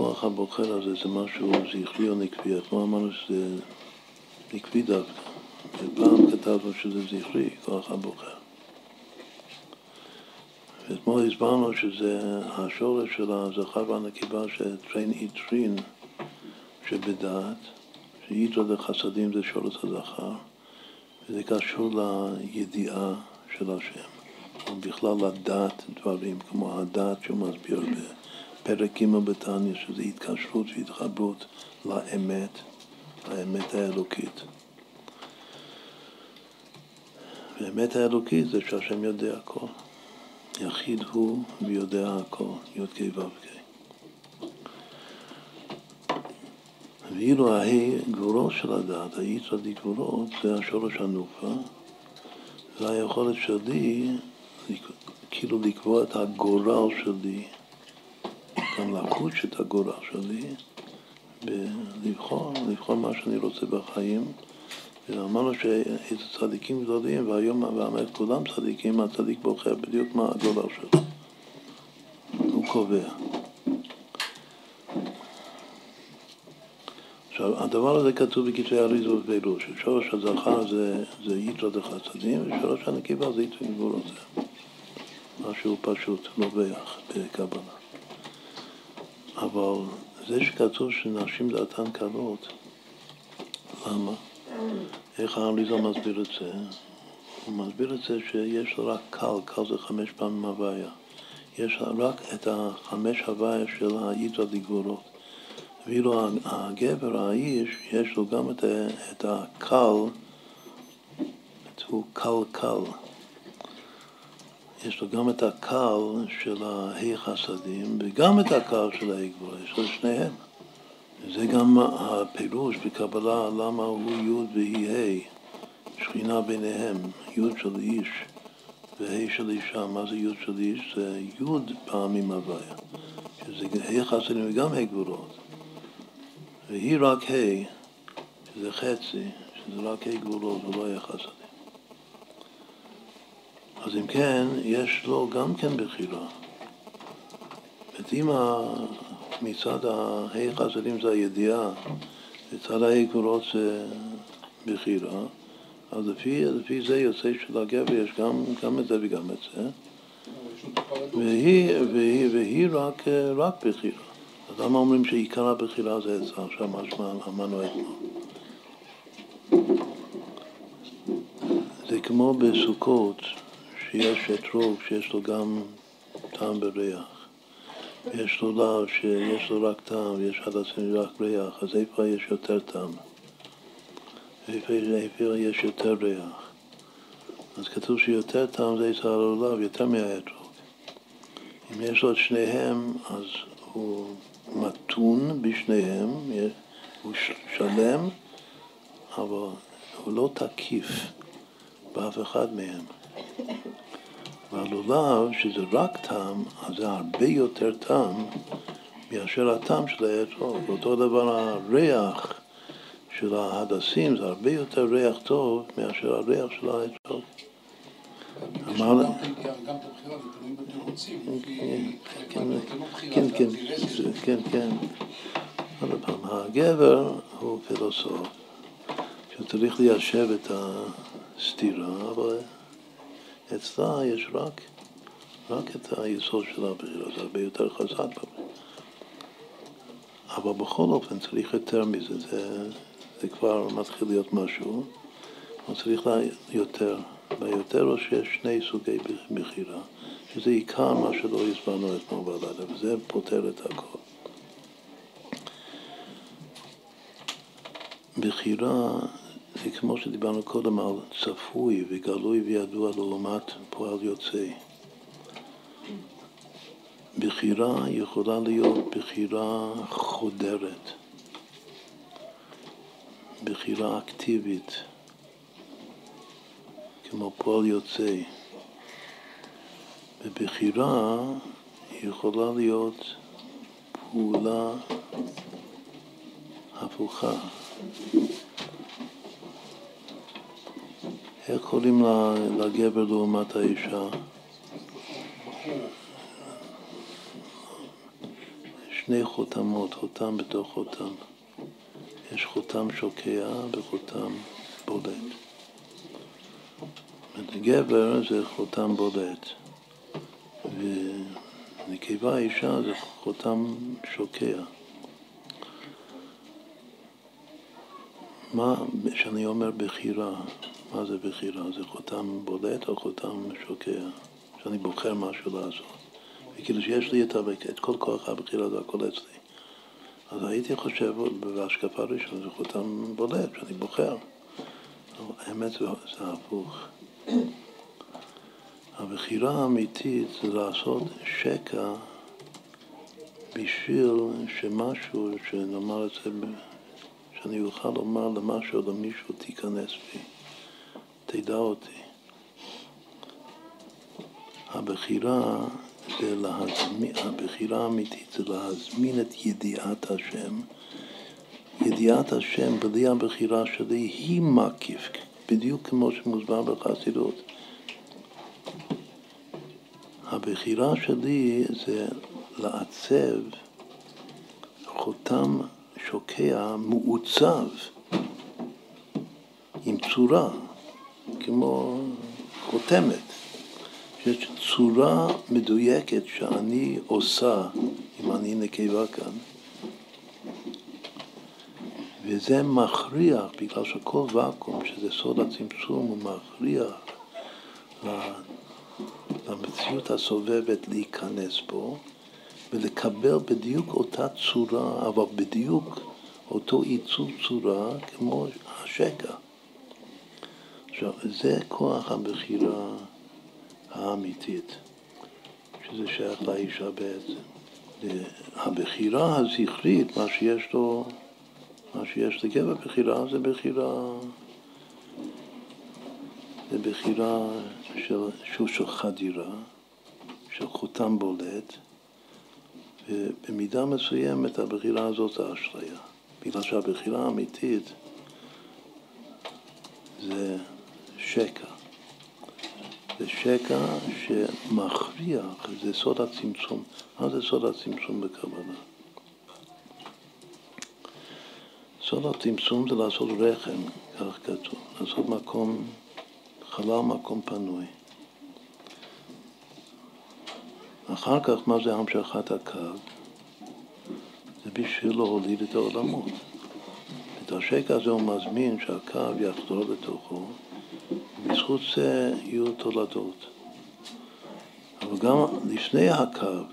הכוח הבוחר הזה זה משהו זכרי או נקבי, לא אמרנו שזה נקבי דווקא. פעם כתבנו שזה זכרי, כוח הבוחר. ואתמול הסברנו שזה השורש של הזכר והנקיבה שטרין איטרין שבדעת, שאיתו לחסדים זה שורש הזכר, וזה קשור לידיעה של השם, או בכלל לדעת דברים, כמו הדעת שהוא מסביר בפרקים בתניא, שזה התקשרות והתחברות לאמת, לאמת האלוקית. והאמת האלוקית זה שהשם יודע הכל. יחיד הוא ויודע הכל, יודקי ובקי. ואילו הגבורות של הדעת, היצד הגבורות, זה השורש הנופה, והיכולת שלי, כאילו לקבוע את הגורל שלי, גם לחוץ את הגורל שלי, ולבחור מה שאני רוצה בחיים. ואמרנו שאיזה צדיקים גדולים, והיום באמת כולם צדיקים, הצדיק בוחר בדיוק מה הגורל שלו. הוא קובע. עכשיו, הדבר הזה כתוב בכתבי אריזות ובפירוש, ששורש הזכר זה יתר דחסדים, ושורש הנקיבה זה יתר גבורות. משהו פשוט, לא ביחד, בקבלה. אבל זה שכתוב שנשים דעתן קלות, למה? איך האריזה מסביר את זה? הוא מסביר את זה שיש רק קל זה 5 פעמים הוויה. יש רק את 5 הוויה של היתר דגבורות. ואילו הגבר, האיש, יש לו גם את הקל, הוא קל. יש לו גם את הקל של החסדים וגם את הקל של הגבורה, יש לו שניהם. זה גם הפירוש בקבלה למה הוא יוד והיא ה', שכינה ביניהם, יוד של איש וה' של אישה. מה זה יוד של איש? זה יוד פעמים הוויה, שזה החסדים וגם הגבורות. והיא רק ה', שזה חצי, שזה רק ה' גבולות, ולא יהיה חסדים. אז אם כן, יש לו גם כן בחירה. ואם מצד ה' חסדים זה הידיעה, מצד ה' גבולות זה בחירה, אז לפי זה יוצא שלגבר יש גם את זה וגם את זה. והיא רק בחירה. אז למה אומרים שעיקר הבחירה זה עצה? עכשיו אמרנו את מה. זה כמו בסוכות שיש אתרוג שיש לו גם טעם וריח. יש לו לאו שיש לו רק טעם ויש הדסים רק ריח, אז איפה יש יותר טעם? איפה יש יותר ריח? אז כתוב שיותר טעם זה עצה לאו, יותר מהאתרוג. אם יש לו את שניהם, אז הוא מתון בשניהם, הוא שלם, אבל הוא לא תקיף באף אחד מהם. והלולב, שזה רק טעם, אז זה הרבה יותר טעם מאשר הטעם של האתרוג. אותו דבר הריח של ההדסים, זה הרבה יותר ריח טוב מאשר הריח של האתרוג. אמר לה... גם את הבחירה, זה תלויים בתירוצים, כי חלק מהתנות בחירה, אתה תראה שזה. כן. עוד פעם, הגבר הוא פילוסוף, שצריך ליישב את הסתירה, אבל אצלה יש רק את היסוד של הבחירה, זה הרבה יותר חזק. אבל בכל אופן צריך יותר מזה, זה כבר מתחיל להיות משהו, אבל צריך יותר. ביותר או שיש 2 סוגי בחירה, שזה עיקר מה שלא הסברנו אתמול בלילה, וזה פותר את הכל. בחירה זה כמו שדיברנו קודם על צפוי וגלוי וידוע לעומת פועל יוצא. בחירה יכולה להיות בחירה חודרת, בחירה אקטיבית, כמו פועל יוצא. ובחירה יכולה להיות פעולה הפוכה. איך קוראים לגבר לעומת האישה? שני חותמות, חותם בתוך חותם. יש חותם שוקע וחותם בודד. גבר זה חותם בודד. ונקבה אישה זה חותם שוקע. מה שאני אומר בחירה, מה זה בחירה? זה חותם בודד או חותם שוקע? שאני בוחר משהו לעשות. וכאילו שיש לי את כל כוח הבחירה, זה הכל אצלי. אז הייתי חושב, בהשקפה ראשונה, זה חותם בודד, שאני בוחר. האמת זה הפוך. הבחירה האמיתית זה לעשות שקע בשביל שמשהו, שנאמר את זה, שאני אוכל לומר למשהו, למישהו, תיכנס בי, תדע אותי. הבחירה האמיתית זה להזמין את ידיעת השם. ידיעת השם בלי הבחירה שלי היא מקיף, בדיוק כמו שמוסבר בחסידות. הבחירה שלי זה לעצב חותם שוקע מעוצב עם צורה, כמו חותמת. שיש צורה מדויקת שאני עושה, אם אני נקבה כאן. וזה מכריח, בגלל שכל וקום, שזה סוד הצמצום, הוא מכריח למציאות הסובבת להיכנס בו, ולקבל בדיוק אותה צורה, אבל בדיוק אותו עיצוב צורה כמו השקע. עכשיו, זה כוח הבחירה האמיתית, שזה שייך לאישה בעצם. הבחירה הזכרית, מה שיש לו, מה שיש לגבר בחירה, זה בחירה של חדירה, של חותם בולט, ובמידה מסוימת הבחירה הזאת זה אשליה. בגלל שהבחירה האמיתית זה שקע. זה שקע שמכריח, זה סוד הצמצום. מה זה סוד הצמצום בקבלה? סוד הצמצום זה לעשות רחם, כך כתוב, לעשות מקום, חלל מקום פנוי. אחר כך, מה זה המשכת הקו? זה בשביל להוליד את העולמות. את השקע הזה הוא מזמין שהקו יחזור לתוכו, בזכות זה יהיו תולדות. אבל גם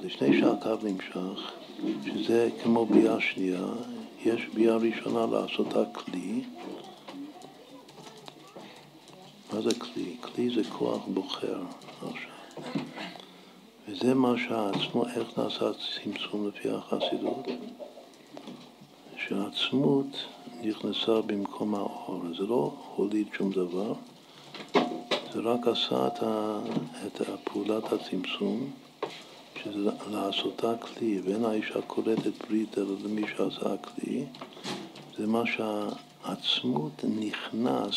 לפני שהקו נמשך, שזה כמו ביאה שנייה, יש ביאה ראשונה לעשות הכלי. מה זה כלי? כלי זה כוח בוחר עכשיו. וזה מה שהעצמו, איך נעשה צמצום לפי החסידות? שהעצמות נכנסה במקום האור. זה לא הוליד שום דבר, זה רק עשה את פעולת הצמצום, שזה לעשותה כלי, ואין האישה קולטת ברית אלא למי שעשה הכלי, זה מה שהעצמות נכנס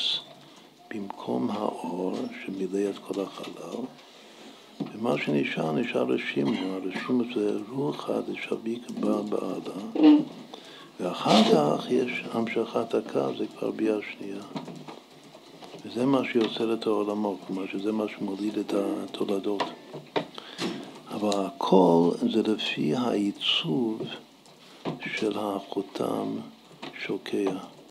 במקום האור שמילא את כל החלל, ומה שנשאר, נשאר רשימה. הרשימה זה רוח הדשביק בא בעדה, ואחר כך יש המשכת הקו, זה כבר ביאה שנייה. וזה מה שיוצר את העולמות, כלומר שזה מה שמוליד את התולדות. אבל הכל זה לפי העיצוב של החותם שוקע.